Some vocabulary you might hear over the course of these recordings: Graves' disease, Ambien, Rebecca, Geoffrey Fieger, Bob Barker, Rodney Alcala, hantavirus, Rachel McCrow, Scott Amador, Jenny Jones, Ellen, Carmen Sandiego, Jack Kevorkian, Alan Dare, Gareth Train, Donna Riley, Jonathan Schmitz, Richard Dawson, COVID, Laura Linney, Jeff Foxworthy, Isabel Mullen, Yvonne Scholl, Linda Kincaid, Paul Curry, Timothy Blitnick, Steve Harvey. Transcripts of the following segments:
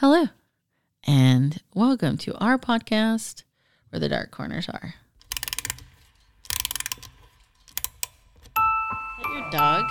Hello, and welcome to our podcast, Where the Dark Corners Are. Is that your dog?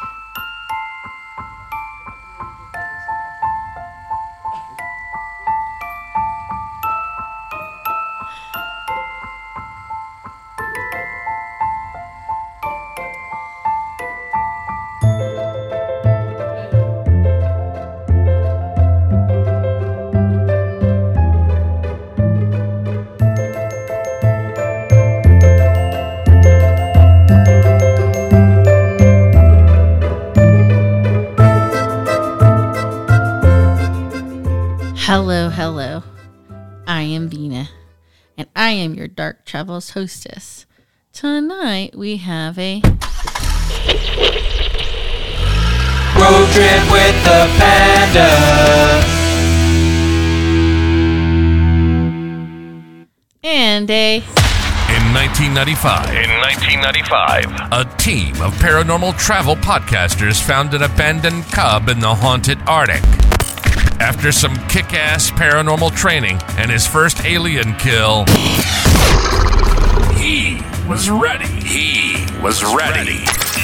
Hello, I am Dina, and I am your Dark Travels hostess. Tonight we have a road trip with the panda, and a... In 1995, a team of paranormal travel podcasters found an abandoned cub in the haunted Arctic. After some kick-ass paranormal training and his first alien kill, he was ready.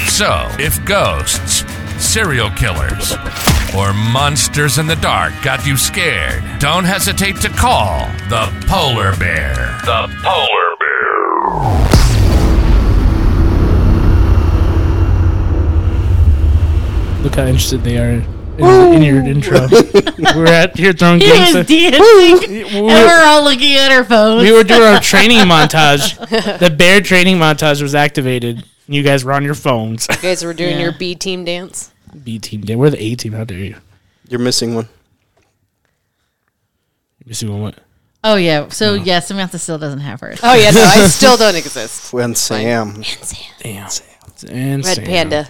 So, if ghosts, serial killers, or monsters in the dark got you scared, don't hesitate to call the Polar Bear. The Polar Bear. Look how interested they are in your intro. We're out here throwing games. He was dancing, and we're all looking at our phones. We were doing our training montage. The bear training montage was activated. You guys were on your phones. You guys were doing your B-team dance? B-team dance. We're the A-team. How dare you? You're missing one. You're missing one what? Oh, yeah. So, Samantha still doesn't have hers. Oh, yeah. No, I still don't exist. And Sam. Panda.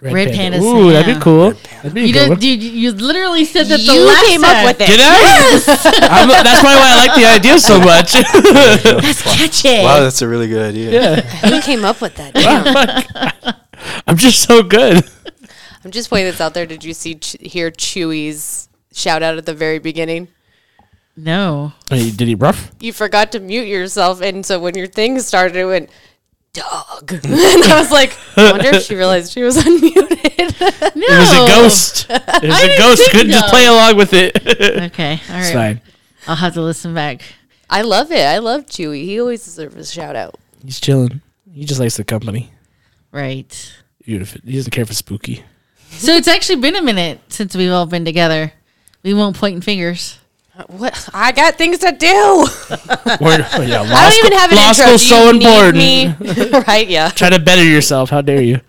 Red Panda. Ooh, that'd be cool. That'd be good. Dude, you literally said that the last time. You came up with it. Did I? Yes. That's probably why I like the idea so much. That's catchy. Wow, that's a really good idea. Yeah. Who came up with that? Wow, I'm just so good. I'm just playing this out there. Did you hear Chewie's shout out at the very beginning? No. Did he rough? You forgot to mute yourself, and so when your thing started, it went... dog. And I was like, I wonder if she realized she was unmuted. No. It was a ghost. Couldn't just play along with it. Okay. All right. It's fine. I'll have to listen back. I love it. I love Chewy. He always deserves a shout out. He's chilling. He just likes the company. Right. Beautiful. He doesn't care for spooky. So it's actually been a minute since we've all been together. We won't point fingers. What? I got things to do. I don't even have an intro. Law school's so important. Right, yeah. Try to better yourself. How dare you?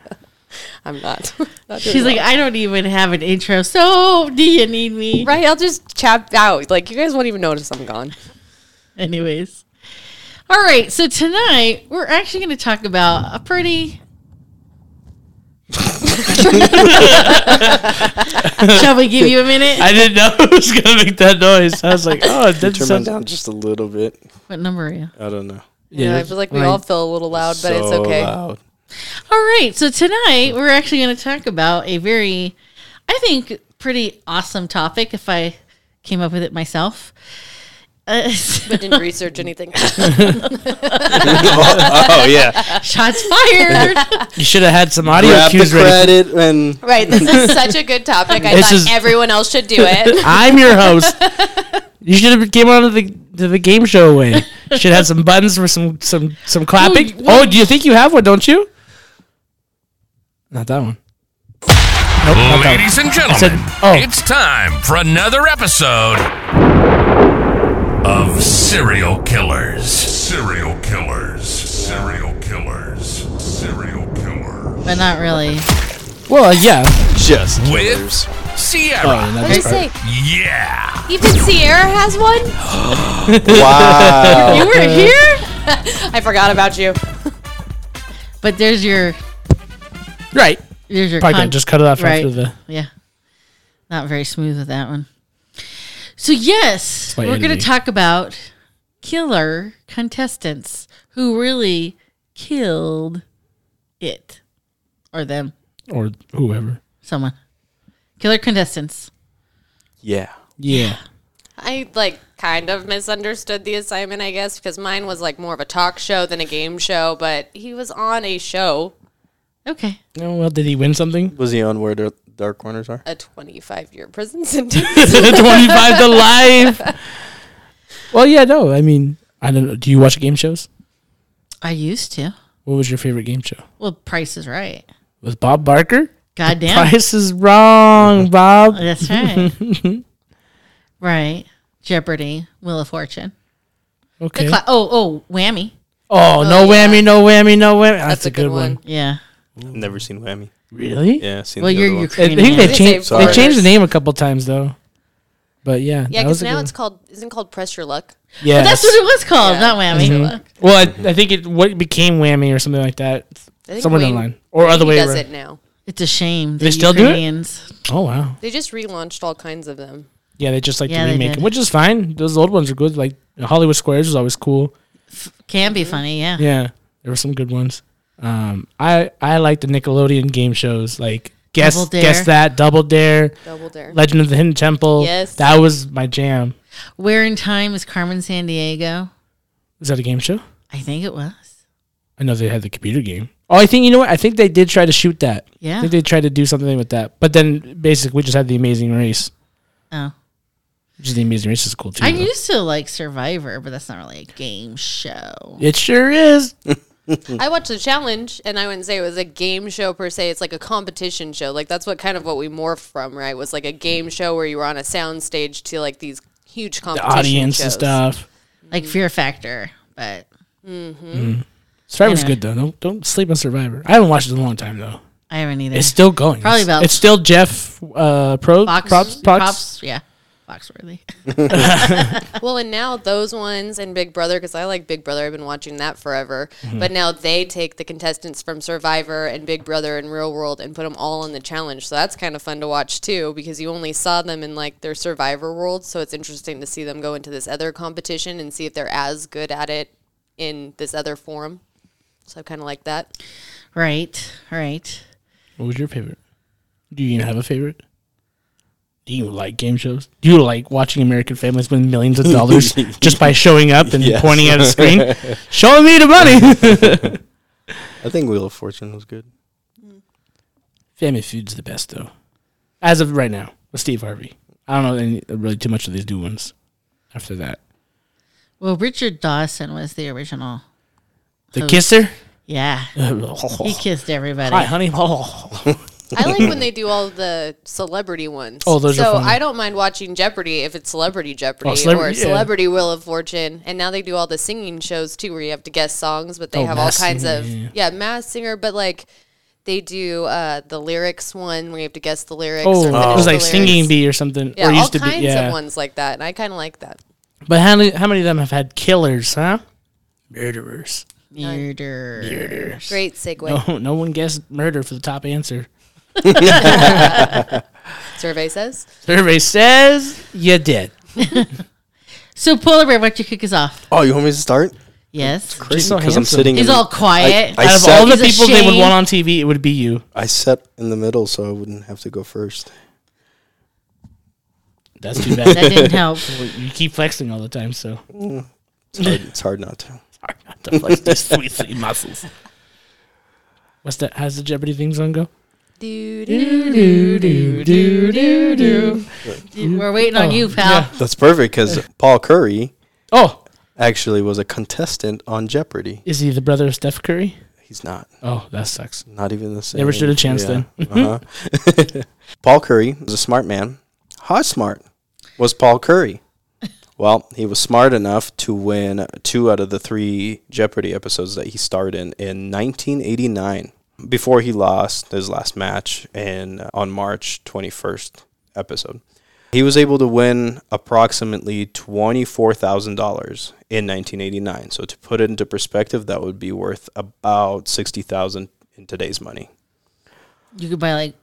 I'm not. She's like, I don't even have an intro, so do you need me? Right, I'll just chap out. Like, you guys won't even notice I'm gone. Anyways. All right, so tonight, we're actually going to talk about a pretty... Shall we give you a minute? I didn't know who was gonna make that noise. I was like, oh, it did turn down just a little bit. What number are you? I don't know. Yeah, I feel like we all feel a little loud, but it's okay. Loud. All right, so tonight we're actually going to talk about a very, I think, pretty awesome topic. If I came up with it myself, but didn't research anything. oh yeah! Shots fired. You should have had some audio cues ready. Right, this is such a good topic. I thought everyone else should do it. I'm your host. You should have came on to the game show way. You should have some buttons for some clapping. Oh, do you think you have one? Don't you? Not that one. Nope, not that. Ladies and gentlemen, it's time for another episode. Of serial killers. But not really. Well, yeah. Just killers. With Sierra. Yeah. Even Sierra has one? Wow. You were here? I forgot about you. But there's your... Right. There's your... Probably just cut it off right after the... Yeah. Not very smooth with that one. So, yes, we're going to talk about killer contestants who really killed it. Or them. Or whoever. Someone. Killer contestants. Yeah. I, like, kind of misunderstood the assignment, I guess, because mine was, like, more of a talk show than a game show, but he was on a show. Okay. Oh, well, did he win something? Was he on Where Dark Corners Are? A 25-year prison sentence. 25 to life. Well, yeah, no, I mean, I don't know. Do you watch game shows? I used to. What was your favorite game show? Well, Price is Right. Was Bob Barker? Goddamn. Price is wrong, Bob. That's right. Right. Jeopardy. Wheel of Fortune. Okay. Whammy. Oh, no, yeah. Whammy, no whammy, no whammy. That's a good one. Yeah. I've never seen Whammy. Really? Yeah. Seen well, you're Ukrainian. I think they changed the name a couple times, though. But yeah. Yeah, because now it's called, isn't it called Press Your Luck? Yeah. Well, that's what it was called, not Whammy. Mm-hmm. Well, I think it became Whammy or something like that. Someone online. Or other way around. Does it now. It's a shame. They still do it? Oh, wow. They just relaunched all kinds of them. Yeah, they just like to remake them, which is fine. Those old ones are good. Like Hollywood Squares was always cool. Can be funny, yeah. Yeah, there were some good ones. I like the Nickelodeon game shows, like Double Dare, Legend of the Hidden Temple. Yes, that was my jam. Where in Time is Carmen Sandiego? Was that a game show? I think it was. I know they had the computer game. Oh, I think, you know what? I think they did try to shoot that. Yeah, I think they tried to do something with that, but then basically we just had the Amazing Race. Oh. Which is the Amazing Race is cool too. I used to like Survivor, but that's not really a game show. It sure is. I watched The Challenge, and I wouldn't say it was a game show per se. It's like a competition show. Like, that's what we morphed from, right? Was like a game show where you were on a soundstage to like these huge competition shows. The audience shows. And stuff. Like Fear Factor, but... Mm-hmm. Mm. Survivor's good, though. Don't sleep on Survivor. I haven't watched it in a long time, though. I haven't either. It's still going. Probably about... It's still Jeff Props, yeah. Foxworthy. Well, and now those ones and Big Brother, because I like Big Brother. I've been watching that forever. Mm-hmm. But now they take the contestants from Survivor and Big Brother and Real World and put them all in the challenge. So that's kind of fun to watch, too, because you only saw them in, like, their Survivor world. So it's interesting to see them go into this other competition and see if they're as good at it in this other forum. So I kind of like that. Right. What was your favorite? Do you even have a favorite? Do you like game shows? Do you like watching American families win millions of dollars just by showing up and pointing at a screen? Show me the money! I think Wheel of Fortune was good. Family Feud's the best, though. As of right now, with Steve Harvey. I don't know really too much of these new ones after that. Well, Richard Dawson was the original. The kisser? Yeah. He kissed everybody. Hi, honey. I like when they do all the celebrity ones. Oh, those are fun. I don't mind watching Jeopardy if it's Celebrity Jeopardy or Celebrity Wheel of Fortune. And now they do all the singing shows, too, where you have to guess songs, but they have all kinds of... Yeah, Mass Singer, but like... They do the lyrics one where you have to guess the lyrics. It was like Singing Bee or something. Yeah, or used all kinds of ones like that, and I kind of like that. But how many of them have had killers, huh? Murderers. Murderers. Great segue. No one guessed murder for the top answer. Survey says you did. So Polar Bear, why don't you kick us off? Oh, you want me to start? Yes. Because I'm sitting. He's all quiet. Out of all the people they would want on TV, it would be you. I sat in the middle, so I wouldn't have to go first. That's too bad. That didn't help. You keep flexing all the time, so it's hard not to. It's hard not to flex these sweet muscles. What's that? How's the Jeopardy things on go? Do, do, do, do, do, do, do. We're waiting on you, pal. Yeah. That's perfect, because Paul Curry actually was a contestant on Jeopardy. Is he the brother of Steph Curry? He's not. Oh, that sucks. Not even the same. Never stood a chance then. Uh-huh. Paul Curry was a smart man. How smart was Paul Curry? Well, he was smart enough to win 2 out of the 3 Jeopardy episodes that he starred in 1989. Before he lost his last match on March 21st episode. He was able to win approximately $24,000 in 1989. So to put it into perspective, that would be worth about $60,000 in today's money. You could buy, like,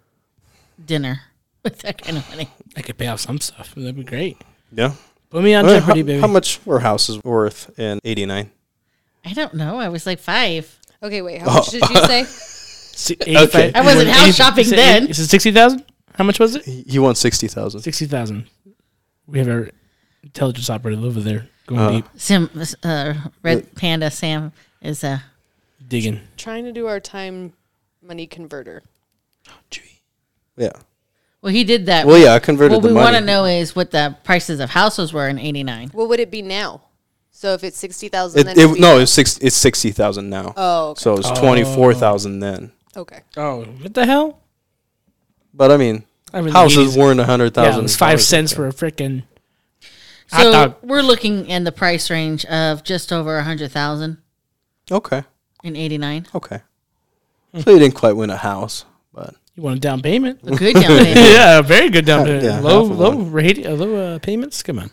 dinner with that kind of money. I could pay off some stuff. That'd be great. Yeah. Put me on Jeopardy, baby. How much were houses worth in 89? I don't know. I was like 5. Okay, wait. How much did you say? Okay. I wasn't house shopping then. Is it 60,000? How much was it? He won 60,000. We have our intelligence operative over there going deep. Panda Sam is digging. Trying to do our time money converter. Oh, gee. Yeah. Well, he did that. Well, yeah, I converted the money. What we want to know is what the prices of houses were in '89. What would it be now? So if it's 60,000, it's 60,000 now. Oh, okay. So it's 24,000 then. Okay. Oh, what the hell? But I mean houses weren't 100,000. Yeah, it was 5 cents for a freaking. So we're looking in the price range of just over 100,000. Okay. In '89. Okay. So you didn't quite win a house, but you want a down payment. A good down payment. Yeah, a very good down payment. Yeah, low payments. Come on.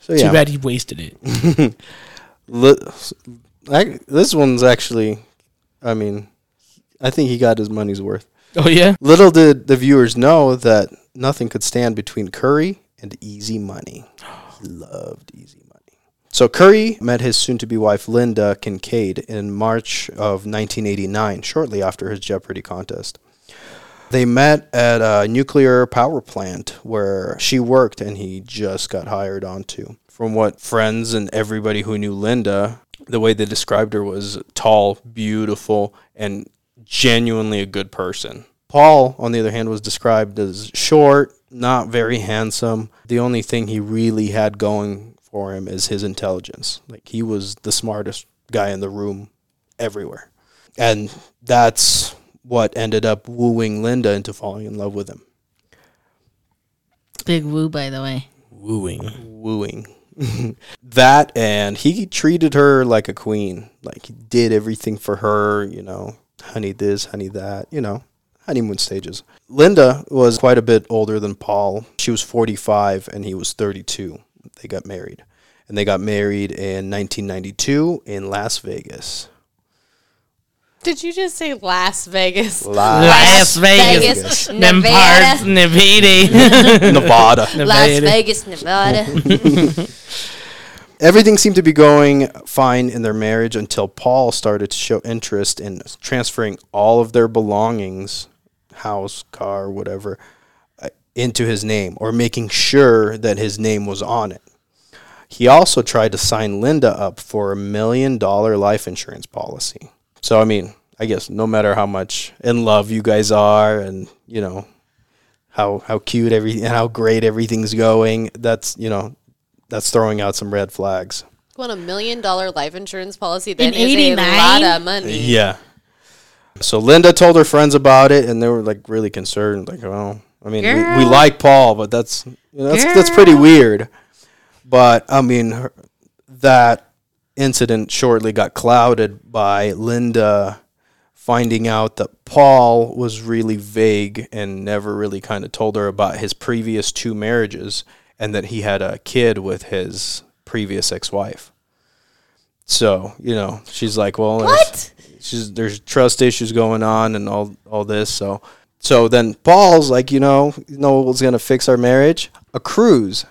So yeah. Too bad he wasted it. This one's actually, I think he got his money's worth. Oh, yeah? Little did the viewers know that nothing could stand between Curry and Easy Money. He loved Easy Money. So Curry met his soon-to-be wife, Linda Kincaid, in March of 1989, shortly after his Jeopardy contest. They met at a nuclear power plant where she worked, and he just got hired onto. From what friends and everybody who knew Linda, the way they described her was tall, beautiful, and genuinely a good person. Paul, on the other hand, was described as short, not very handsome. The only thing he really had going for him is his intelligence. Like, he was the smartest guy in the room everywhere. And that's what ended up wooing Linda into falling in love with him. Big woo, by the way. Wooing. That, and he treated her like a queen. Like, he did everything for her, honey this, honey that, honeymoon stages. Linda was quite a bit older than Paul. She was 45 and he was 32. They got married. And they got married in 1992 in Las Vegas. Did you just say Las Vegas? Las Vegas. Nevada. Nevada. Las Vegas, Nevada. Everything seemed to be going fine in their marriage until Paul started to show interest in transferring all of their belongings, house, car, whatever, into his name, or making sure that his name was on it. He also tried to sign Linda up for $1 million life insurance policy. So, I guess no matter how much in love you guys are and, how cute everything and how great everything's going, that's throwing out some red flags. Well, $1 million life insurance policy that is a lot of money. Yeah. So Linda told her friends about it and they were like really concerned. Like, well, we like Paul, but that's pretty weird. But, that incident shortly got clouded by Linda finding out that Paul was really vague and never really kind of told her about his previous two marriages and that he had a kid with his previous ex-wife. So, she's like, well, what? There's trust issues going on and all this. So then Paul's like, you know what's going to fix our marriage? A cruise.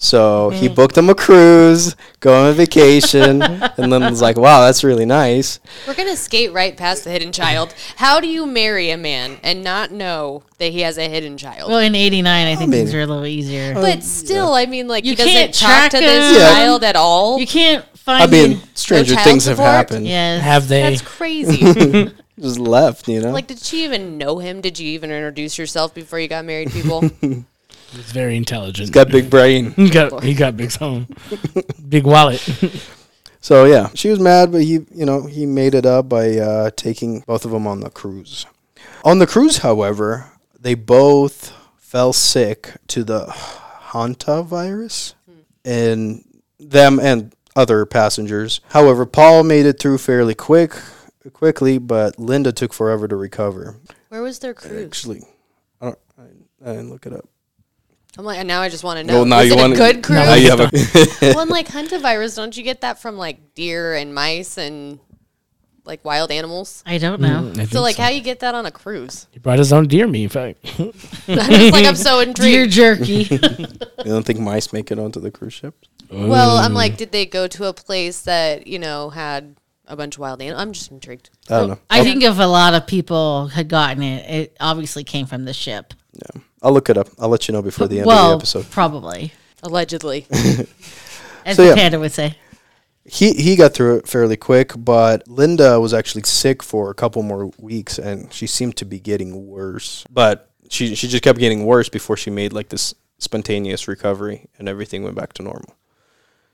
So he booked him a cruise, go on vacation, and then was like, wow, that's really nice. We're going to skate right past the hidden child. How do you marry a man and not know that he has a hidden child? Well, in 89, I think things are a little easier. But still, he doesn't talk to this child at all. You can't find stranger things have happened. Yes. Have they? That's crazy. Just left, Like, did she even know him? Did you even introduce yourself before you got married, people? He's very intelligent. He's got big brain. He got big phone. Big wallet. So, yeah. She was mad, but he made it up by taking both of them on the cruise. On the cruise, however, they both fell sick to the Hanta virus and them and other passengers. However, Paul made it through fairly quickly, but Linda took forever to recover. Where was their cruise? Actually, I didn't look it up. I'm like, and now I just want to know. Well, now is you want a good cruise? Now you have well, I'm like, hantavirus, don't you get that from like deer and mice and like wild animals? I don't know. So how you get that on a cruise? He brought his own deer meat, in fact. I'm so intrigued. Deer jerky. You don't think mice make it onto the cruise ships? Well, I'm like, did they go to a place that had a bunch of wild animals? I'm just intrigued. I don't know. I think if a lot of people had gotten it, it obviously came from the ship. Yeah. I'll look it up. I'll let you know before the end of the episode. Probably. Allegedly. As so, Canada would say. He got through it fairly quick, but Linda was actually sick for a couple more weeks, and she seemed to be getting worse. But she just kept getting worse before she made like this spontaneous recovery, and everything went back to normal.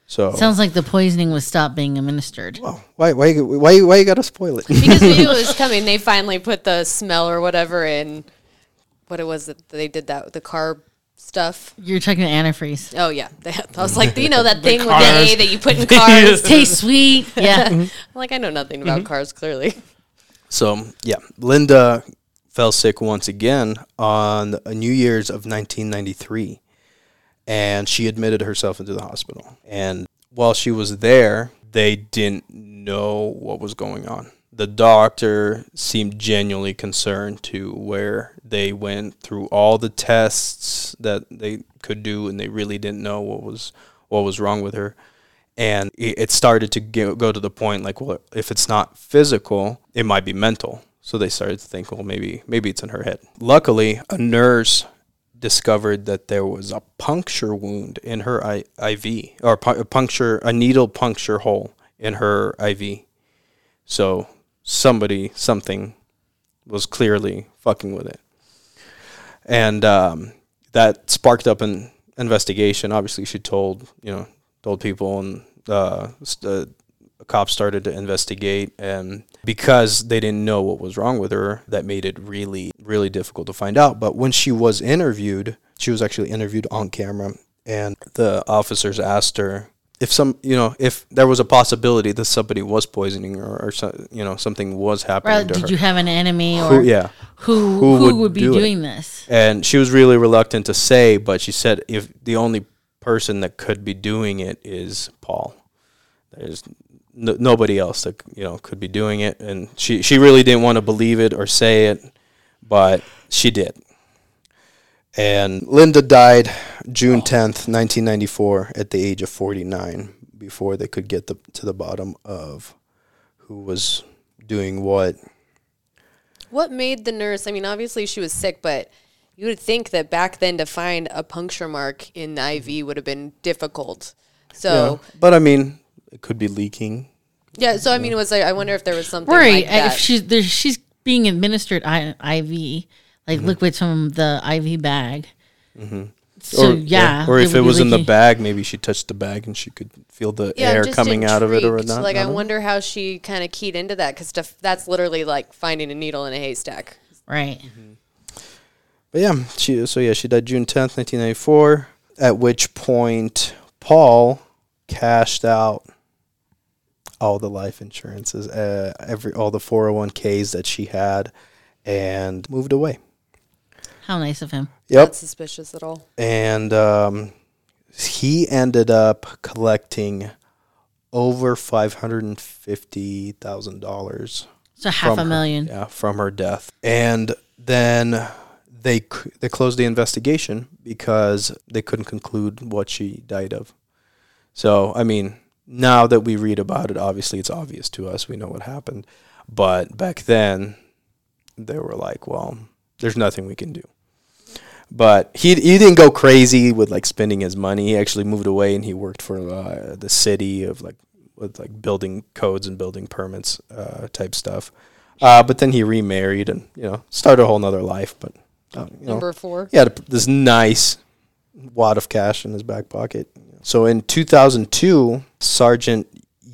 So sounds like the poisoning was stopped being administered. Well, why you gotta spoil it? Because we knew it was coming. They finally put the smell or whatever in. What it was that they did that the carb stuff. You're talking antifreeze. Oh yeah, I was like, you know that thing with the A that you put in cars. Tastes sweet. Yeah, I'm like, I know nothing about cars clearly. So yeah, Linda fell sick once again on New Year's of 1993. And she admitted herself into the hospital. And while she was there, they didn't know what was going on. The doctor seemed genuinely concerned to where they went through all the tests that they could do, and they really didn't know what was wrong with her. And it started to go to the point like, well, if it's not physical, it might be mental. So they started to think, well, maybe it's in her head. Luckily, a nurse discovered that there was a puncture wound in her IV, or a needle puncture hole in her IV. So something was clearly fucking with it. And that sparked up an investigation. Obviously, she told people, and cops started to investigate, and because they didn't know what was wrong with her, that made it really, really difficult to find out. But when she was interviewed, she was actually interviewed on camera, and the officers asked her if there was a possibility that somebody was poisoning her or something was happening to her. Did you have an enemy who would be doing this? And she was really reluctant to say, but she said if the only person that could be doing it is Paul. There's nobody else that could be doing it, and she really didn't want to believe it or say it, but she did. And Linda died June 10th, 1994, at the age of 49, before they could get to the bottom of who was doing what. What made the nurse? I mean, obviously she was sick, but you would think that back then to find a puncture mark in the IV would have been difficult. So, yeah, but I mean, it could be leaking. Yeah, so I mean, it was like, I wonder if there was something like that. If she's being administered IV, like liquids from the IV bag. Mm-hmm. So, Or if it was leaking in the bag, maybe she touched the bag and she could feel the air coming out of it or not. Like, I wonder how she kind of keyed into that, because that's literally like finding a needle in a haystack. Right. Mm-hmm. But yeah, she died June 10th, 1994, at which point Paul cashed out all the life insurances, all the 401ks that she had, and moved away. How nice of him. Yep. Not suspicious at all. And he ended up collecting over $550,000. So $500,000. Yeah, from her death. And then they closed the investigation because they couldn't conclude what she died of. So, I mean, now that we read about it, obviously it's obvious to us. We know what happened. But back then, they were like, well, there's nothing we can do. But he didn't go crazy with, like, spending his money. He actually moved away, and he worked for the city with building codes and building permits type stuff. But then he remarried and, started a whole nother life. But, Number four. He had this nice wad of cash in his back pocket. So in 2002, Sergeant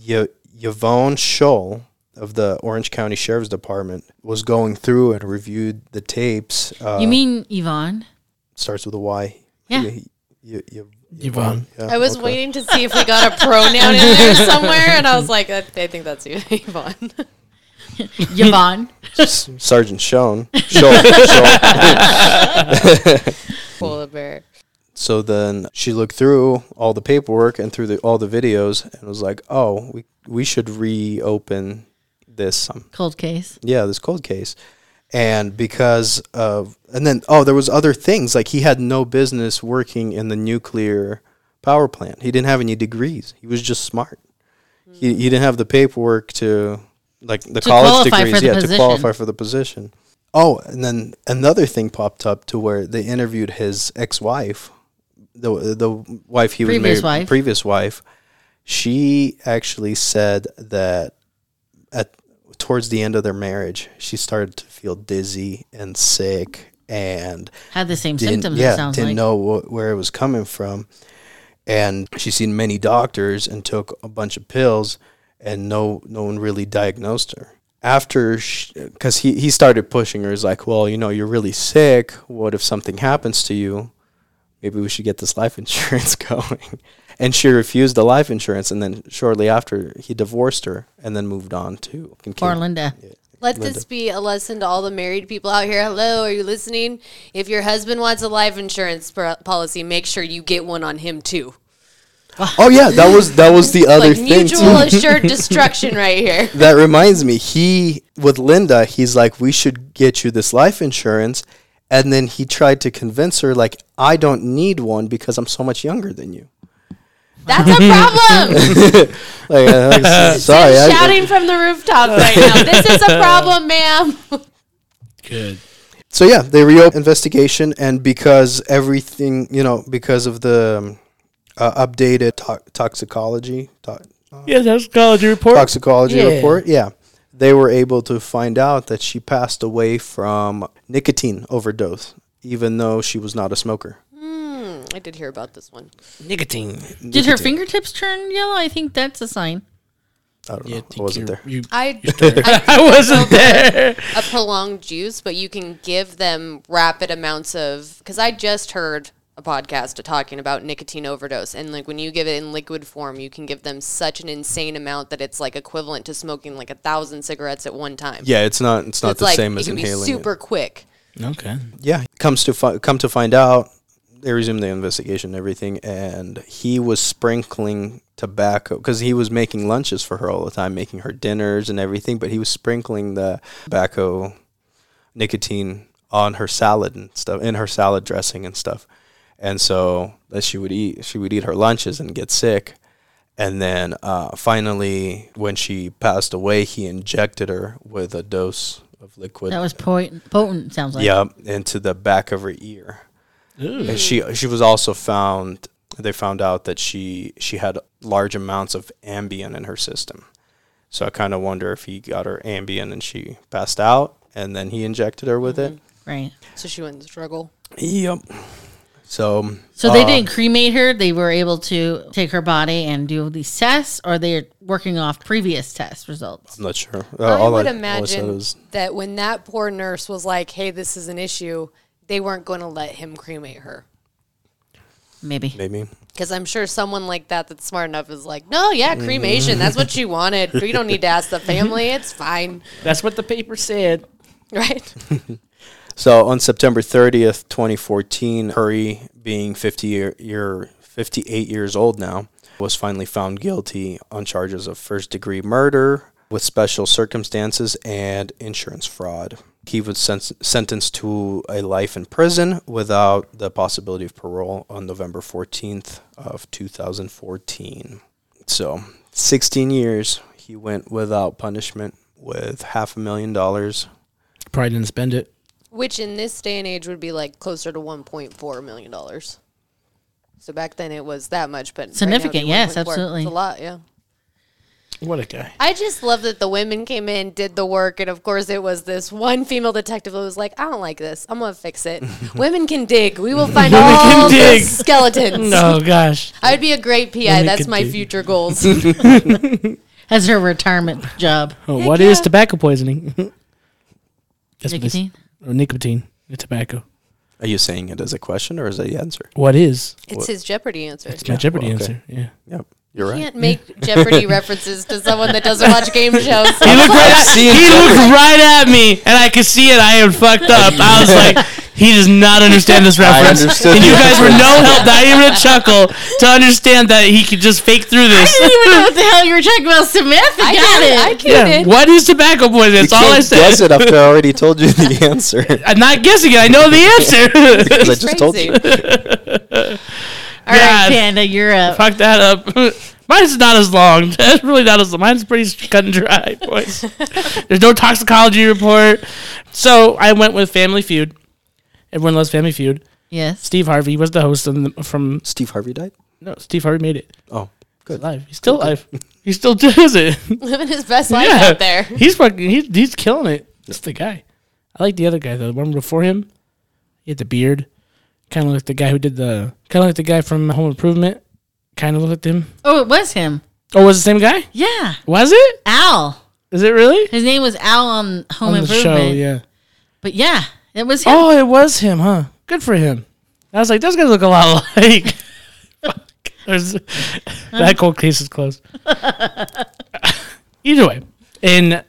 Yvonne Scholl of the Orange County Sheriff's Department was going through and reviewed the tapes. You mean Yvonne? Starts with a Y. Yeah. Yvonne. Yeah, I was waiting to see if we got a pronoun in there somewhere, and I was like, I think that's you, Yvonne. Yvonne. Sergeant Scholl. Full of bear. So then she looked through all the paperwork and through all the videos and was like, oh, we should reopen this. Cold case. Yeah, this cold case. And because of, and then, there was other things. Like, he had no business working in the nuclear power plant. He didn't have any degrees. He was just smart. Mm. He didn't have the paperwork to, like, the college degrees. Yeah, to qualify for the position. Oh, and then another thing popped up to where they interviewed his ex-wife the wife he previous was married, wife. Previous wife, she actually said that towards the end of their marriage, she started to feel dizzy and sick and had the same symptoms. Yeah, it sounds didn't like. Know where it was coming from, and she's seen many doctors and took a bunch of pills, and no one really diagnosed her. After, because he started pushing her, he's like, well, you know, you're really sick. What if something happens to you? Maybe we should get this life insurance going. And she refused the life insurance, and then shortly after, he divorced her and then moved on to Poor Linda. Yeah. Let this be a lesson to all the married people out here. Hello, are you listening? If your husband wants a life insurance policy, make sure you get one on him too. Oh yeah, that was the other thing. Mutual assured destruction right here. That reminds me, with Linda, he's like, we should get you this life insurance, and then he tried to convince her, like, I don't need one because I'm so much younger than you. That's a problem. Sorry, I'm shouting from the rooftops right now. This is a problem, ma'am. Good. So yeah, they reopened investigation, and because everything, because of the updated toxicology. Toxicology report. Toxicology report. Yeah, they were able to find out that she passed away from nicotine overdose, even though she was not a smoker. I did hear about this one. Nicotine. Did her fingertips turn yellow? I think that's a sign. I don't know. I wasn't there. I wasn't there. A prolonged use, but you can give them rapid amounts of... Because I just heard a podcast talking about nicotine overdose. And like when you give it in liquid form, you can give them such an insane amount that it's like equivalent to smoking like 1,000 cigarettes at one time. Yeah, it's not the same as inhaling. It can be super quick. Okay. Yeah. Come to find out... They resumed the investigation and everything, and he was sprinkling tobacco because he was making lunches for her all the time, making her dinners and everything, but he was sprinkling the tobacco nicotine on her salad and stuff, in her salad dressing and stuff. And so that she would eat her lunches and get sick. And then finally, when she passed away, he injected her with a dose of liquid. That was potent, sounds like. Yeah, into the back of her ear. And she was also found, they found out that she had large amounts of Ambien in her system. So I kind of wonder if he got her Ambien and she passed out and then he injected her with it. Right. So she wouldn't struggle. Yep. So they didn't cremate her. They were able to take her body and do these tests, or they're working off previous test results. I'm not sure. I would imagine that when that poor nurse was like, hey, this is an issue, they weren't going to let him cremate her. Maybe. Because I'm sure someone like that that's smart enough is like, no, yeah, cremation. That's what she wanted. We don't need to ask the family. It's fine. That's what the paper said. Right. So on September 30th, 2014, Curry, being 58 years old now, was finally found guilty on charges of first-degree murder with special circumstances and insurance fraud. He was sentenced to a life in prison without the possibility of parole on November 14th of 2014. So 16 years he went without punishment with $500,000. Probably didn't spend it. Which in this day and age would be like closer to $1.4 million. So back then it was that much, but significant, right now yes, absolutely. It's a lot, yeah. What a guy. I just love that the women came in, did the work, and of course it was this one female detective who was like, I don't like this. I'm going to fix it. Women can dig. We will find all the skeletons. Oh, gosh. I would be a great PI. Women That's my future goals. As her retirement job. Oh, what is tobacco poisoning? Nicotine? Or nicotine. It's tobacco. Are you saying it as a question or as an answer? What is? It's what? His Jeopardy answer. It's my Jeopardy answer, yeah. Yep. You're right. You can't make Jeopardy references to someone that doesn't watch game shows. He looked right at me, and I could see it. I am fucked up. I was like, he does not understand this reference. And you guys were no help, not even a chuckle, to understand that he could just fake through this. I didn't even know what the hell you were talking about, Samantha. I got it. What is tobacco poison? That's all I said. You can't guess it after I already told you the answer. I'm not guessing it. I know the answer. Because I just told you. All right, Panda, you're up. Fuck that up. Mine's not as long. That's really not as long. Mine's pretty cut and dry, boys. There's no toxicology report. So I went with Family Feud. Everyone loves Family Feud. Yes. Steve Harvey was the host from... Steve Harvey died? No, Steve Harvey made it. Oh, good. He's still alive. He still does it. Living his best life out there. He's fucking... He's killing it. That's the guy. I like the other guy, though. The one before him. He had the beard. Kind of like the guy who did the... Kind of like the guy from Home Improvement. Kind of looked at him. Oh, it was him. Oh, was it the same guy? Yeah. Was it? Al. Is it really? His name was Al on Home Improvement. On the show, yeah. But yeah, it was him. Oh, it was him, huh? Good for him. I was like, those guys look a lot alike. That cold case is closed. Either way, in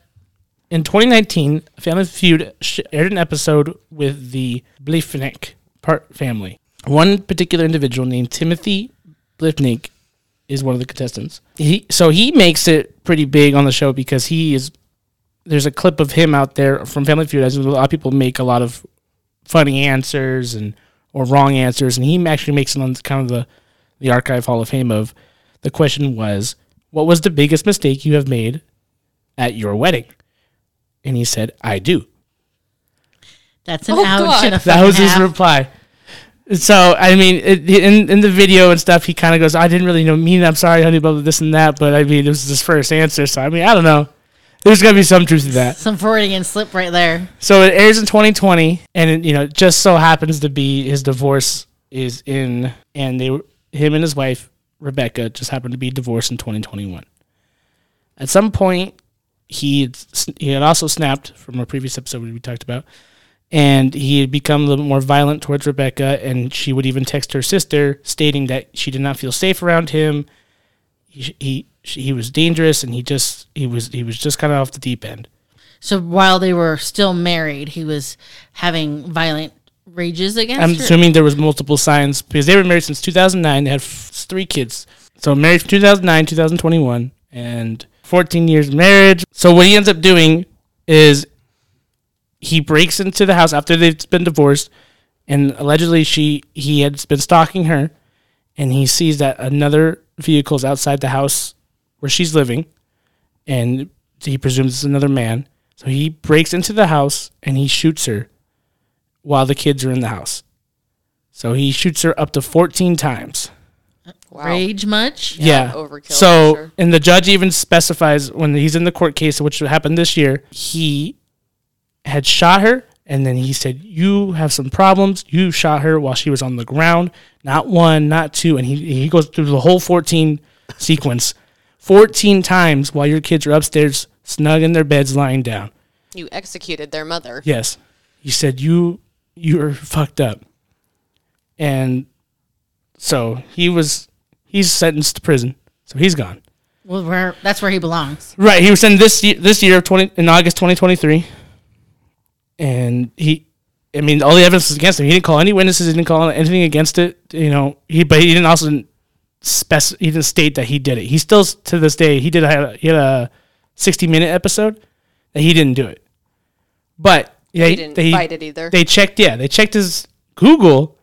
2019, Family Feud aired an episode with the Blitnick family. One particular individual named Timothy Blitnick is one of the contestants. He makes it pretty big on the show because there's a clip of him out there from Family Feud. As a lot of people make a lot of funny answers or wrong answers, and he actually makes it on kind of the Archive Hall of Fame of the question was, what was the biggest mistake you have made at your wedding? And he said, I do. That's an ouch and a fucking half. That was his reply. So, I mean, in the video and stuff, he kind of goes, I didn't really mean, I'm sorry, honey, blah, blah, this and that, but I mean, it was his first answer, so I mean, I don't know. There's got to be some truth to that. Some Freudian slip right there. So it airs in 2020, and it just so happens to be his divorce is in, and him and his wife, Rebecca, just happened to be divorced in 2021. At some point, he had also snapped from a previous episode we talked about, and he had become a little bit more violent towards Rebecca, and she would even text her sister stating that she did not feel safe around him. He was dangerous, and he was just kind of off the deep end. So while they were still married, he was having violent rages against her? I'm assuming there was multiple signs, because they were married since 2009. They had three kids. So married from 2009, 2021, and 14 years marriage. So what he ends up doing is he breaks into the house after they've been divorced, and allegedly he had been stalking her, and he sees that another vehicle is outside the house where she's living, and he presumes it's another man. So he breaks into the house and he shoots her while the kids are in the house. So he shoots her up to 14 times. Wow. Rage much? Yeah. Overkill. So, sure. And the judge even specifies when he's in the court case, which happened this year, he had shot her, and then he said, you have some problems. You shot her while she was on the ground. Not one, not two. And he goes through the whole 14 sequence. 14 times while your kids are upstairs, snug in their beds, lying down. You executed their mother. Yes. He said, you're fucked up. And so he's sentenced to prison. So he's gone. Well, that's where he belongs. Right. He was in this year in August 2023. And all the evidence is against him. He didn't call any witnesses. He didn't call anything against it. But he didn't also he didn't state that he did it. He still, to this day, he had a 60-minute episode that he didn't do it. But he didn't fight it either. They checked his Google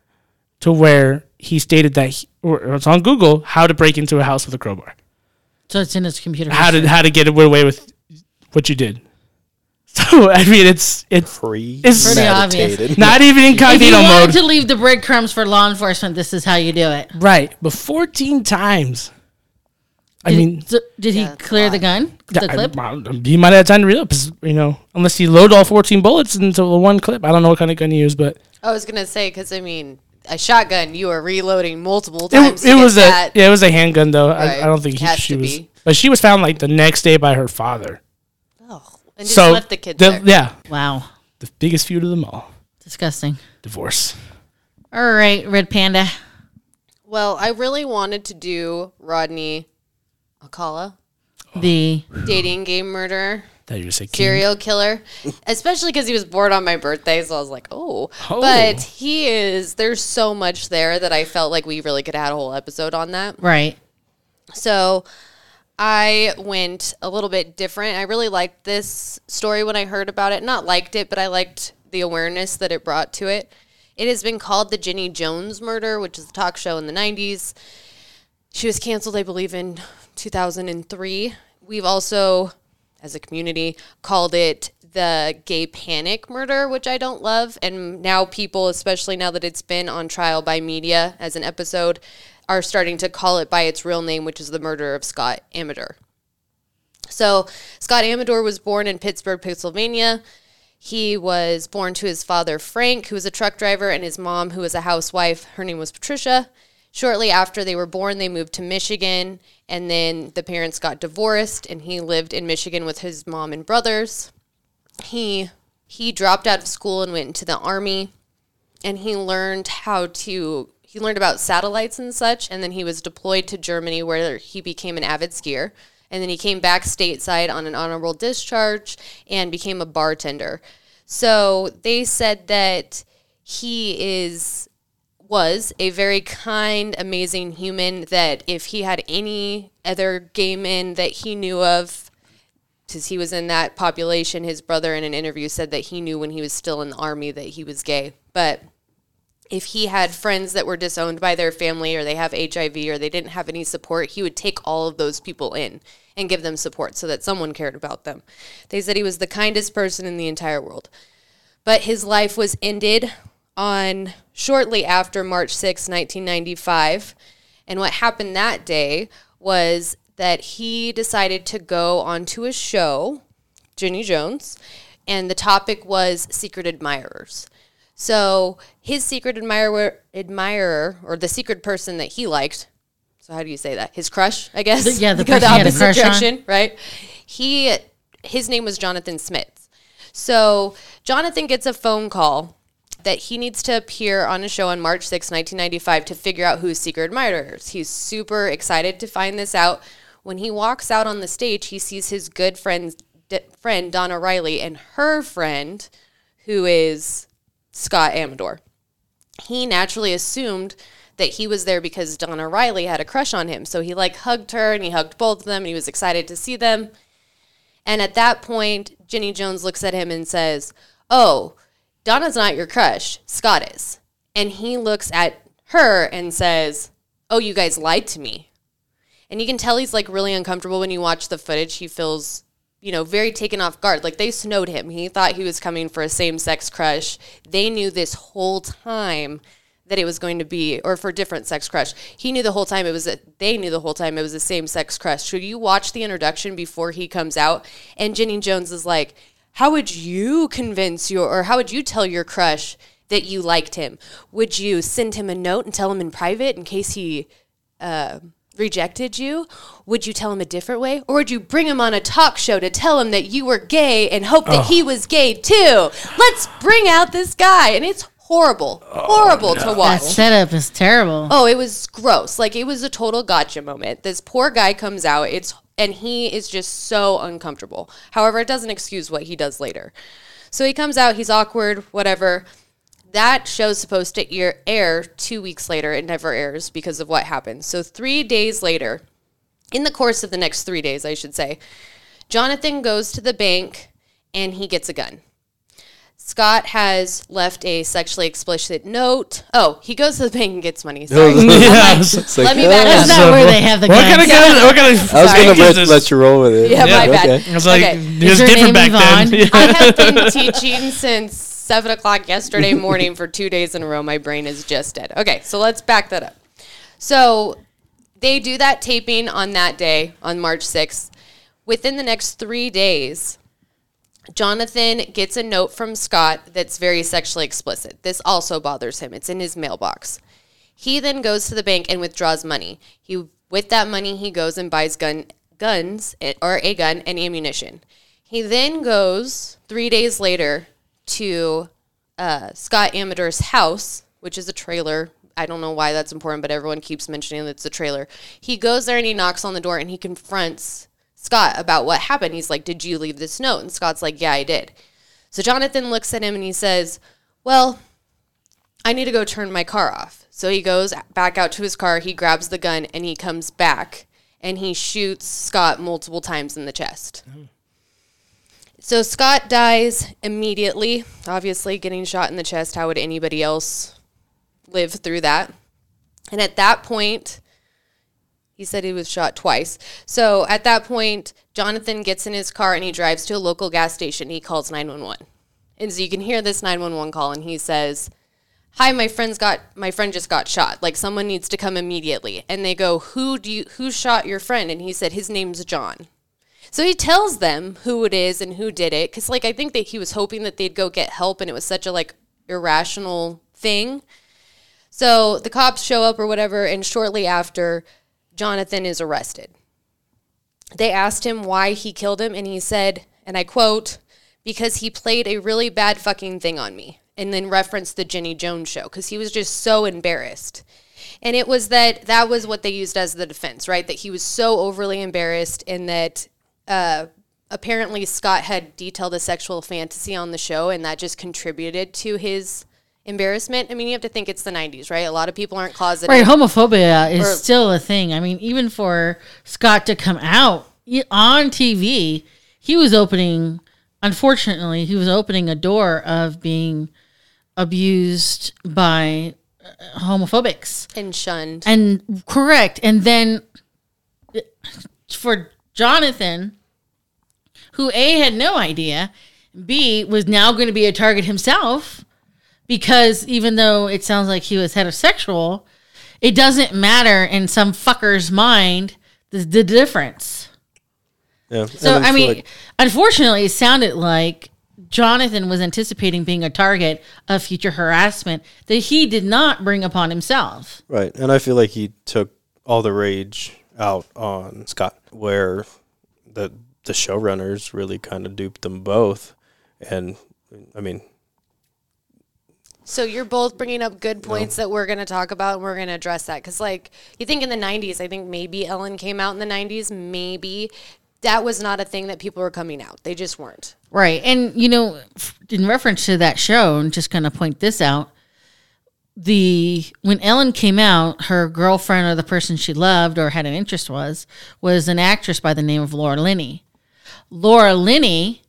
to where he stated that, or it's on Google, how to break into a house with a crowbar. So it's in his computer. How to get away with what you did. So I mean, it's pretty obvious. Not even incognito mode. If you wanted to leave the breadcrumbs for law enforcement, this is how you do it. Right, but 14 times. Did he clear the gun? The clip? He might have had time to reload, unless he loaded all 14 bullets into one clip. I don't know what kind of gun he used, but I was gonna say a shotgun, you are reloading multiple times. It was a handgun though. Right. I don't think but she was found the next day by her father. And just left the kids there. Yeah. Wow. The biggest feud of them all. Disgusting. Divorce. All right, Red Panda. Well, I really wanted to do Rodney Alcala. The dating game murderer. That you said serial killer. Especially because he was born on my birthday, so I was like, oh. But there's so much there that I felt like we really could have had a whole episode on that. Right. So I went a little bit different. I really liked this story when I heard about it. Not liked it, but I liked the awareness that it brought to it. It has been called the Jenny Jones murder, which is a talk show in the 90s. She was canceled, I believe, in 2003. We've also as a community, called it the gay panic murder, which I don't love. And now people, especially now that it's been on trial by media as an episode, are starting to call it by its real name, which is the murder of Scott Amador. So Scott Amador was born in Pittsburgh, Pennsylvania. He was born to his father, Frank, who was a truck driver, and his mom, who was a housewife. Her name was Patricia. Shortly after they were born, they moved to Michigan, and then the parents got divorced, and he lived in Michigan with his mom and brothers. He dropped out of school and went into the Army, and he learned about satellites and such, and then he was deployed to Germany, where he became an avid skier. And then he came back stateside on an honorable discharge and became a bartender. So they said that he was a very kind, amazing human, that if he had any other gay men that he knew of, because he was in that population, his brother in an interview said that he knew when he was still in the Army that he was gay. But if he had friends that were disowned by their family, or they have HIV, or they didn't have any support, he would take all of those people in and give them support so that someone cared about them. They said he was the kindest person in the entire world. But his life was ended on shortly after March 6, 1995. And what happened that day was that he decided to go onto a show, Jenny Jones, and the topic was secret admirers. So his secret admirer, or the secret person that he liked, so how do you say that? His crush, I guess? Yeah, the person he had a crush on. Right? His name was Jonathan Smith. So Jonathan gets a phone call that he needs to appear on a show on March 6, 1995 to figure out who's secret admirers. He's super excited to find this out. When he walks out on the stage, he sees his good friend Donna Riley, and her friend, who is Scott Amador. He naturally assumed that he was there because Donna Riley had a crush on him. So he hugged her, and he hugged both of them, and he was excited to see them. And at that point, Jenny Jones looks at him and says, "Oh, Donna's not your crush. Scott is." And he looks at her and says, "Oh, you guys lied to me." And you can tell he's really uncomfortable when you watch the footage. He feels very taken off guard. They snowed him. He thought he was coming for a same-sex crush. They knew this whole time that it was going to be, or for different sex crush. He knew the whole time they knew the whole time it was a same-sex crush. Should you watch the introduction before he comes out? And Jenny Jones is like, "How would you how would you tell your crush that you liked him? Would you send him a note and tell him in private in case he rejected you? Would you tell him a different way? Or would you bring him on a talk show to tell him that you were gay and hope that he was gay too? Let's bring out this guy." And it's horrible to watch. That setup is terrible. Oh, it was gross. It was a total gotcha moment. This poor guy comes out, and he is just so uncomfortable. However, it doesn't excuse what he does later. So he comes out, he's awkward, whatever. That show's supposed to air 2 weeks later. It never airs because of what happened. So 3 days later, in the course of the next 3 days, I should say, Jonathan goes to the bank and he gets a gun. Scott has left a sexually explicit note. Oh, he goes to the bank and gets money. Sorry. Let me back up. That's not where they have the guns. What kind of I was going to let you roll with it. Yeah, my bad. Okay. I was it was different back then. I have been teaching since 7 o'clock yesterday morning for 2 days in a row. My brain is just dead. Okay, so let's back that up. So they do that taping on that day, on March 6th. Within the next 3 days, Jonathan gets a note from Scott that's very sexually explicit. This also bothers him. It's in his mailbox. He then goes to the bank and withdraws money. With that money, he goes and buys a gun and ammunition. He then goes 3 days later to Scott Amador's house, which is a trailer. I don't know why that's important, but everyone keeps mentioning that it's a trailer. He goes there and he knocks on the door and he confronts Scott about what happened. He's like, "Did you leave this note?" And Scott's like, "Yeah, I did." So Jonathan looks at him and he says, "Well, I need to go turn my car off." So he goes back out to his car, he grabs the gun, and he comes back and he shoots Scott multiple times in the chest. Mm. So Scott dies immediately, obviously getting shot in the chest. How would anybody else live through that? And at that point, He said he was shot twice. So at that point, Jonathan gets in his car and he drives to a local gas station. He calls 911. And so you can hear this 911 call, and he says, "Hi, my friend just got shot. Like, someone needs to come immediately." And they go, "Who shot your friend?" And he said, "His name's John." So he tells them who it is and who did it, because, like, I think that he was hoping that they'd go get help, and it was such a, like, irrational thing. So the cops show up or whatever, and shortly after, Jonathan is arrested. They asked him why he killed him, and he said, and I quote, "Because he played a really bad fucking thing on me," and then referenced the Jenny Jones show, because he was just so embarrassed. And it was that was what they used as the defense, right? That he was so overly embarrassed, and that apparently Scott had detailed a sexual fantasy on the show, and that just contributed to his embarrassment. I mean, you have to think it's the 90s, right? A lot of people aren't closeted. Right, homophobia is still a thing. I mean, even for Scott to come out on TV, he was opening... Unfortunately, he was opening a door of being abused by homophobics. And shunned. And correct. And then for Jonathan, who A, had no idea, B, was now going to be a target himself, because even though it sounds like he was heterosexual, it doesn't matter in some fucker's mind the difference. Yeah. So, I mean, like, unfortunately, it sounded like Jonathan was anticipating being a target of future harassment that he did not bring upon himself. Right. And I feel like he took all the rage out on Scott, where the showrunners really kind of duped them both. And, I mean... So you're both bringing up good points that we're going to talk about, and we're going to address that. Because, like, you think in the 90s, I think maybe Ellen came out in the 90s, maybe... That was not a thing that people were coming out. They just weren't. Right. And, you know, in reference to that show, I'm just going to point this out. When Ellen came out, her girlfriend or the person she loved or had an interest was an actress by the name of Laura Linney. Laura Linney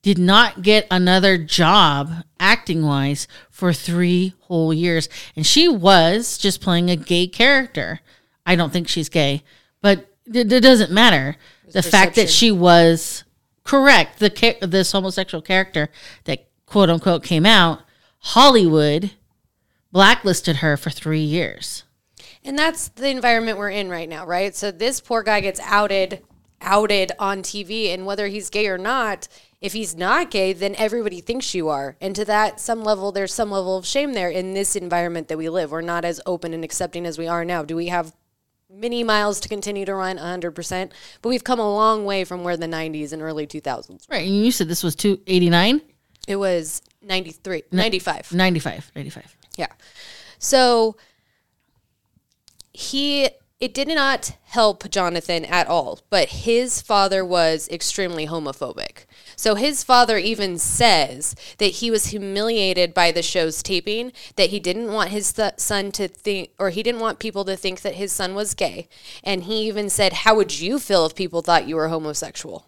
did not get another job acting-wise for 3 whole years. And she was just playing a gay character. I don't think she's gay, but it doesn't matter. The perception. Fact that she was correct, this homosexual character that quote unquote came out, Hollywood blacklisted her for 3 years. And that's the environment we're in right now, right? So this poor guy gets outed on TV, and whether he's gay or not, if he's not gay, then everybody thinks you are. And to that, some level, there's some level of shame there in this environment that we live. We're not as open and accepting as we are now. Do we have many miles to continue to run, 100%, but we've come a long way from where the 90s and early 2000s. Right, and you said this was 289? It was 93, 95. 95. Yeah. So it did not help Jonathan at all, but his father was extremely homophobic. So his father even says that he was humiliated by the show's taping, that he didn't want his son to think, or he didn't want people to think that his son was gay. And he even said, "How would you feel if people thought you were homosexual?"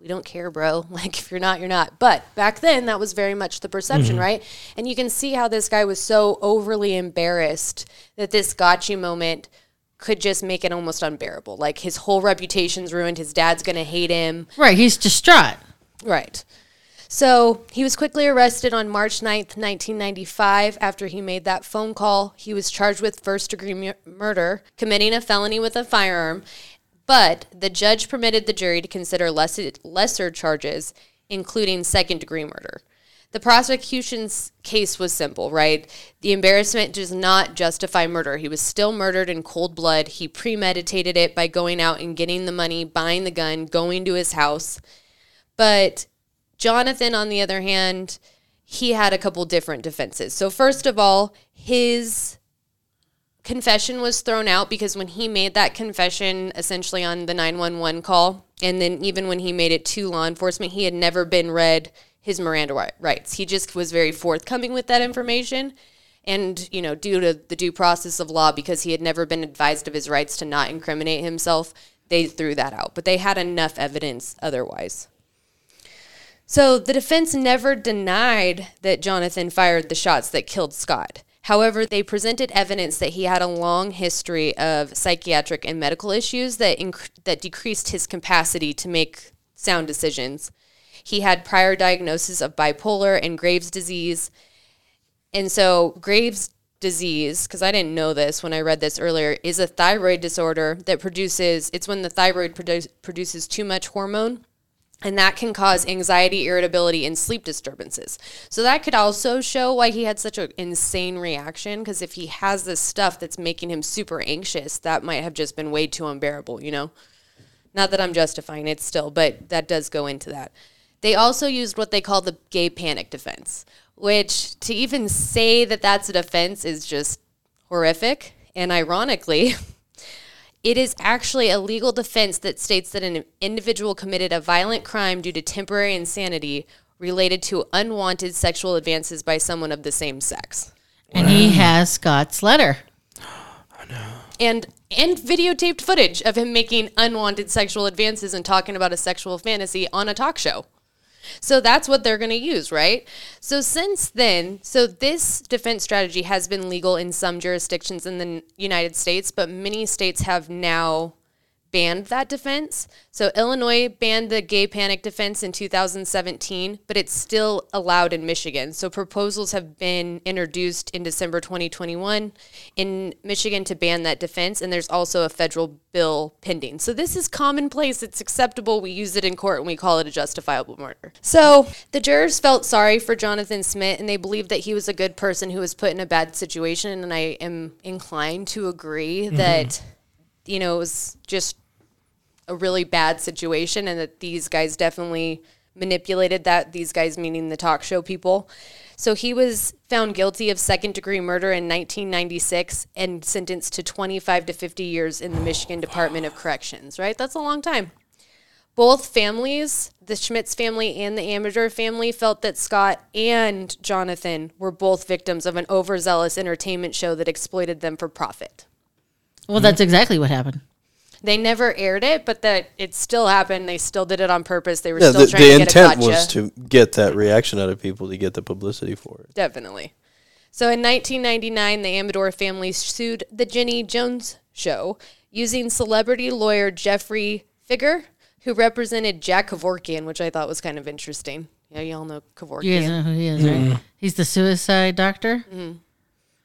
We don't care, bro. Like, if you're not, you're not. But back then, that was very much the perception, right? And you can see how this guy was so overly embarrassed that this gotcha moment could just make it almost unbearable. Like, his whole reputation's ruined. His dad's going to hate him. Right. He's distraught. Right. So he was quickly arrested on March 9th, 1995. After he made that phone call, he was charged with first-degree murder, committing a felony with a firearm. But the judge permitted the jury to consider lesser charges, including second-degree murder. The prosecution's case was simple, right? The embarrassment does not justify murder. He was still murdered in cold blood. He premeditated it by going out and getting the money, buying the gun, going to his house. But Jonathan, on the other hand, he had a couple different defenses. So first of all, his confession was thrown out, because when he made that confession essentially on the 911 call, and then even when he made it to law enforcement, he had never been read his Miranda rights. He just was very forthcoming with that information. And, you know, due to the due process of law, because he had never been advised of his rights to not incriminate himself, they threw that out. But they had enough evidence otherwise. So the defense never denied that Jonathan fired the shots that killed Scott. However, they presented evidence that he had a long history of psychiatric and medical issues that decreased his capacity to make sound decisions. He had prior diagnosis of bipolar and Graves' disease. And so Graves' disease, because I didn't know this when I read this earlier, is a thyroid disorder that produces too much hormone. And that can cause anxiety, irritability, and sleep disturbances. So that could also show why he had such an insane reaction, because if he has this stuff that's making him super anxious, that might have just been way too unbearable, you know? Not that I'm justifying it still, but that does go into that. They also used what they call the gay panic defense, which to even say that that's a defense is just horrific. And ironically... It is actually a legal defense that states that an individual committed a violent crime due to temporary insanity related to unwanted sexual advances by someone of the same sex. Wow. And he has Scott's letter. I know. And videotaped footage of him making unwanted sexual advances and talking about a sexual fantasy on a talk show. So that's what they're going to use, right? So since then, this defense strategy has been legal in some jurisdictions in the United States, but many states have now banned that defense. So Illinois banned the gay panic defense in 2017, but it's still allowed in Michigan. So proposals have been introduced in December 2021 in Michigan to ban that defense, and there's also a federal bill pending. So this is commonplace. It's acceptable. We use it in court, and we call it a justifiable murder. So the jurors felt sorry for Jonathan Smith, and they believed that he was a good person who was put in a bad situation, and I am inclined to agree that... you know, it was just a really bad situation, and that these guys definitely manipulated that, these guys meaning the talk show people. So he was found guilty of second-degree murder in 1996 and sentenced to 25 to 50 years in the Michigan Department of Corrections, right? That's a long time. Both families, the Schmitz family and the Amador family, felt that Scott and Jonathan were both victims of an overzealous entertainment show that exploited them for profit. Well, that's exactly what happened. They never aired it, but that it still happened. They still did it on purpose. They were still trying to get a gotcha. The intent was to get that reaction out of people, to get the publicity for it. Definitely. So in 1999, the Amador family sued the Jenny Jones show using celebrity lawyer Geoffrey Fieger, who represented Jack Kevorkian, which I thought was kind of interesting. Yeah, y'all know Kevorkian. You guys know who he is, right? He's the suicide doctor. Mm-hmm.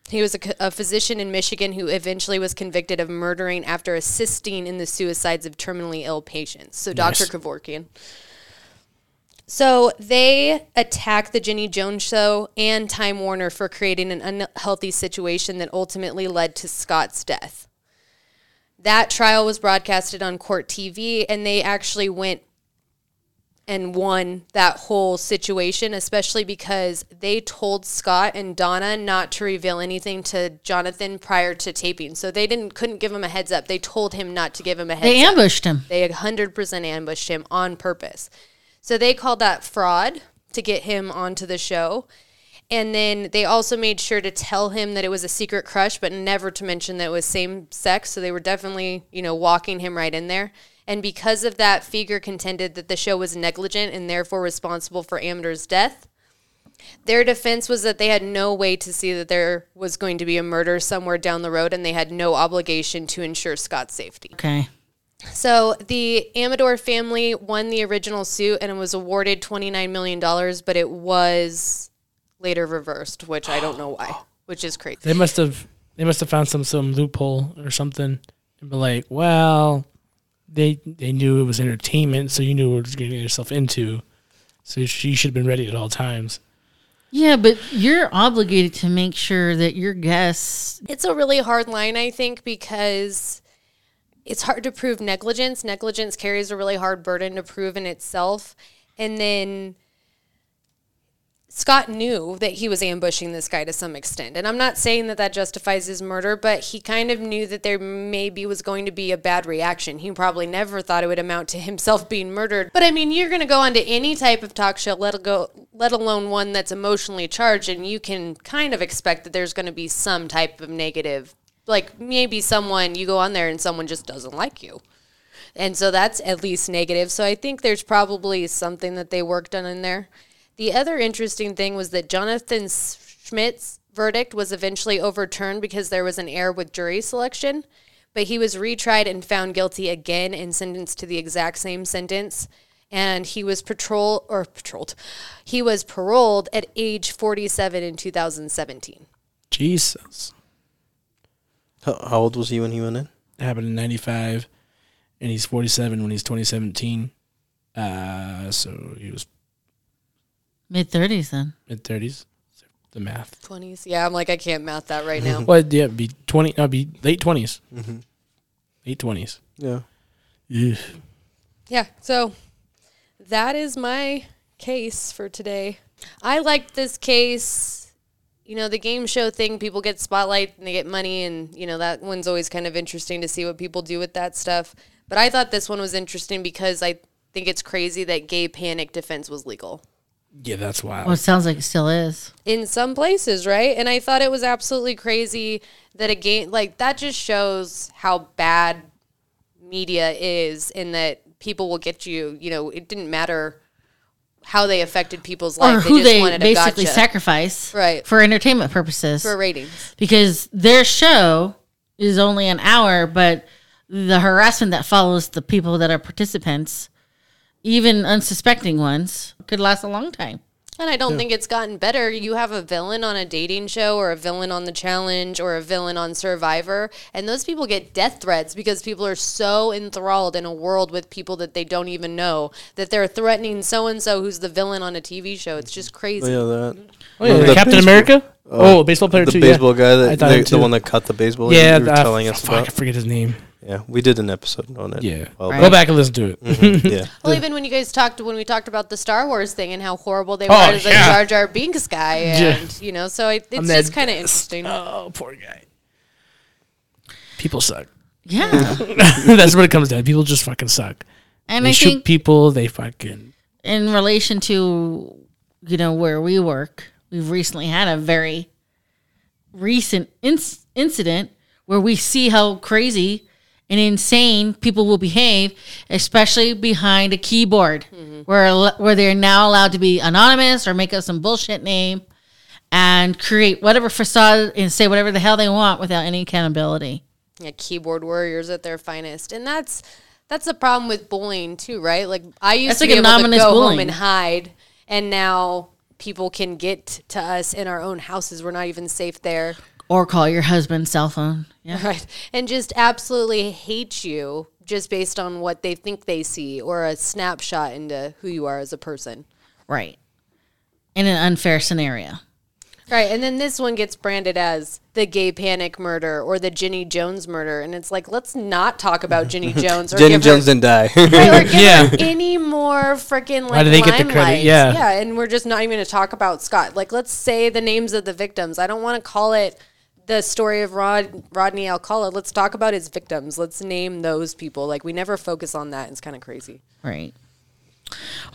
He was a physician in Michigan who eventually was convicted of murdering after assisting in the suicides of terminally ill patients. So Dr. Kevorkian. So they attacked the Jenny Jones show and Time Warner for creating an unhealthy situation that ultimately led to Scott's death. That trial was broadcasted on Court TV, and they actually went and won that whole situation, especially because they told Scott and Donna not to reveal anything to Jonathan prior to taping. So they couldn't give him a heads up. They told him not to give him a heads up. They ambushed him. They 100% ambushed him on purpose. So they called that fraud to get him onto the show. And then they also made sure to tell him that it was a secret crush, but never to mention that it was same sex. So they were definitely, you know, walking him right in there. And because of that, Fieger contended that the show was negligent and therefore responsible for Amador's death. Their defense was that they had no way to see that there was going to be a murder somewhere down the road, and they had no obligation to ensure Scott's safety. Okay. So the Amador family won the original suit, and it was awarded $29 million, but it was later reversed, which I don't know why, which is crazy. They must have found some loophole or something and be like, well... They knew it was entertainment, so you knew what it was getting yourself into. So she should have been ready at all times. Yeah, but you're obligated to make sure that your guests... It's a really hard line, I think, because it's hard to prove negligence. Negligence carries a really hard burden to prove in itself. And then... Scott knew that he was ambushing this guy to some extent. And I'm not saying that that justifies his murder, but he kind of knew that there maybe was going to be a bad reaction. He probably never thought it would amount to himself being murdered. But, I mean, you're going to go on to any type of talk show, let alone one that's emotionally charged, and you can kind of expect that there's going to be some type of negative. Like, maybe someone, you go on there and someone just doesn't like you. And so that's at least negative. So I think there's probably something that they worked on in there. The other interesting thing was that Jonathan Schmitz verdict was eventually overturned because there was an error with jury selection, but he was retried and found guilty again and sentenced to the exact same sentence. And he was paroled at age 47 in 2017. Jesus. How old was he when he went in? It happened in 95, and he's 47 when he's 2017. So he was mid-30s then. Mid-30s. The math. 20s. Yeah, I'm like, I can't math that right now. Well, yeah, it'd be late 20s. Mm-hmm. Late 20s. Yeah. Yeah. Yeah, so that is my case for today. I liked this case. You know, the game show thing, people get spotlight and they get money, and, you know, that one's always kind of interesting to see what people do with that stuff. But I thought this one was interesting because I think it's crazy that gay panic defense was legal. Yeah, that's wild. Well, it sounds like it still is. In some places, right? And I thought it was absolutely crazy that a game, like, that just shows how bad media is, in that people will get you, you know, it didn't matter how they affected people's life. Or who they just wanted to basically sacrifice, right, for entertainment purposes. For ratings. Because their show is only an hour, but the harassment that follows the people that are participants, even unsuspecting ones, could last a long time. And I don't think it's gotten better. You have a villain on a dating show, or a villain on The Challenge, or a villain on Survivor, and those people get death threats because people are so enthralled in a world with people that they don't even know, that they're threatening so-and-so who's the villain on a TV show. It's just crazy. Yeah, that. Oh, yeah. Captain America? Baseball player, too. The baseball guy, the one that cut the baseball. Yeah, you were telling us about. I forget his name. Yeah, we did an episode on it. Yeah, well, right. Go back and listen to it. Mm-hmm. Yeah. Well, even when you guys talked, when we talked about the Star Wars thing and how horrible they were as a Jar Jar Binks guy, and you know, so it's just kind of interesting. Oh, poor guy. People suck. Yeah, that's what it comes down to. People just fucking suck. And I think people, they fucking. In relation to, you know, where we work, we've recently had a very recent incident where we see how crazy and insane people will behave, especially behind a keyboard, where they're now allowed to be anonymous or make up some bullshit name and create whatever facade and say whatever the hell they want without any accountability. Yeah, keyboard warriors at their finest. And that's the problem with bullying too, right? Like, I used to be able to go home and hide, and now people can get to us in our own houses. We're not even safe there. Or call your husband's cell phone. Yeah. Right. And just absolutely hate you just based on what they think they see, or a snapshot into who you are as a person. Right. In an unfair scenario. Right. And then this one gets branded as the gay panic murder or the Jenny Jones murder. And it's like, let's not talk about Jenny Jones. Or Jenny Jones didn't die. Right, or give her any more freaking, like, limelight. Yeah. Yeah. And we're just not even going to talk about Scott. Like, let's say the names of the victims. I don't want to call it the story of Rodney Alcala. Let's talk about his victims. Let's name those people. Like, we never focus on that. It's kind of crazy. Right.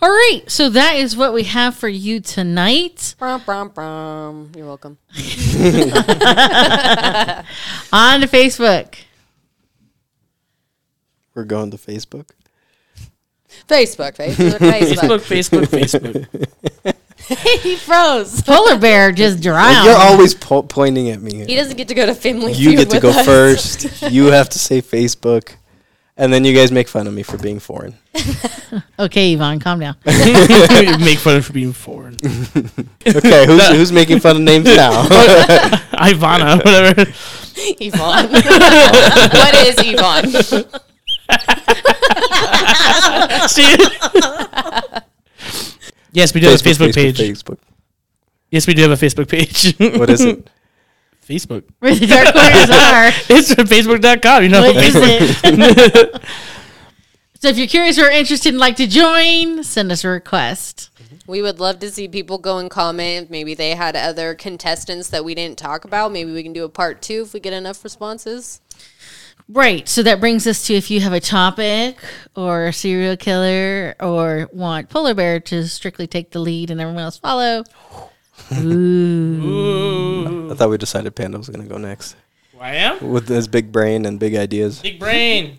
All right. So that is what we have for you tonight. Brum, brum, brum. You're welcome. On to Facebook. We're going to Facebook? Facebook. He froze. Polar bear just drowned. Like, you're always pointing at me. He doesn't get to go to Family Feud. You get to go us. First. You have to say Facebook. And then you guys make fun of me for being foreign. Okay, Yvonne, calm down. Make fun of for being foreign. Okay, who's making fun of names now? Ivana, whatever. Yvonne. What is Yvonne? Yes, we do have a Facebook page. Yes, we do have a Facebook page. What is it? Facebook. Where the dark corners are. It's Facebook.com, you know. What is it? So if you're curious or interested and like to join, send us a request. We would love to see people go and comment. Maybe they had other contestants that we didn't talk about. Maybe we can do a part 2 if we get enough responses. Right, so that brings us to, if you have a topic or a serial killer or want Polar Bear to strictly take the lead and everyone else follow. Ooh. I thought we decided Panda was going to go next. Well, I am? With his big brain and big ideas. Big brain.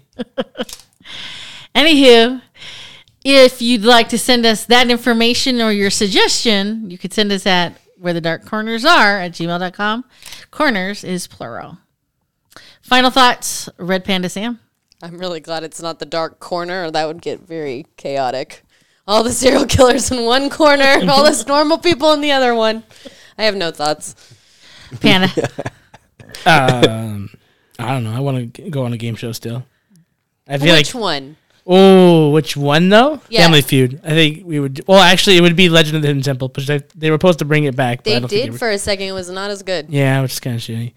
Anywho, if you'd like to send us that information or your suggestion, you could send us at where the dark corners are at gmail.com. Corners is plural. Final thoughts, Red Panda Sam? I'm really glad it's not the dark corner, or that would get very chaotic. All the serial killers in one corner, all us normal people in the other one. I have no thoughts. Panda. I don't know. I want to go on a game show still. I feel which like, one? Oh, which one though? Yeah. Family Feud. I think we would. Well, actually, it would be Legend of the Hidden Temple, because they were supposed to bring it back. They did for a second. It was not as good. Yeah, which is kind of shitty.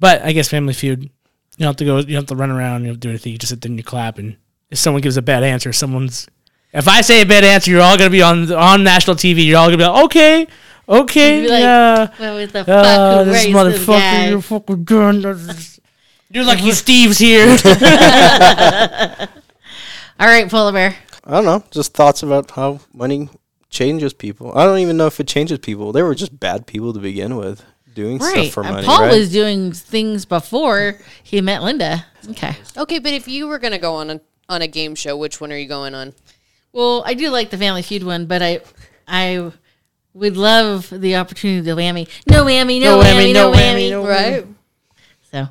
But I guess Family Feud. You don't have to go. You don't have to run around. You don't have to do anything. You just sit there and you clap. And if someone gives a bad answer, someone's. If I say a bad answer, you're all gonna be on national TV. You're all gonna be like, okay. Okay, like, what the fuck? This motherfucker, you're fucking done. You're lucky Steve's here. All right, Polar Bear. I don't know. Just thoughts about how money changes people. I don't even know if it changes people. They were just bad people to begin with, doing stuff for money. Paul was doing things before he met Linda. Okay, but if you were going to go on a game show, which one are you going on? Well, I do like the Family Feud one, but I would love the opportunity to whammy. No whammy, no whammy, no whammy. No whammy, right? So,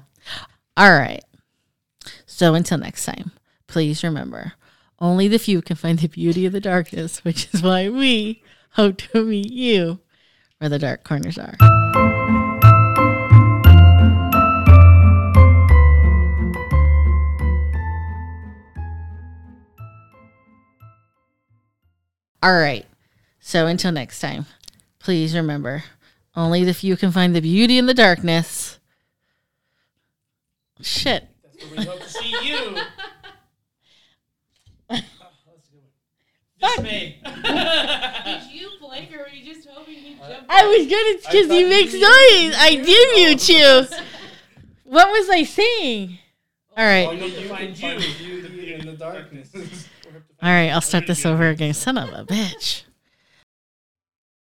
all right. So until next time, please remember, only the few can find the beauty of the darkness, which is why we hope to meet you where the dark corners are. All right. So until next time, please remember, only the few can find the beauty in the darkness. Shit. That's where we hope to see you. Oh, that's good. Just me. Did you blink, or were you just hoping you jumped? I was good because you makes noise. I did mute you. What was I saying? All right. Only the few can find you in the darkness. All right, I'll start this over again. Son of a bitch.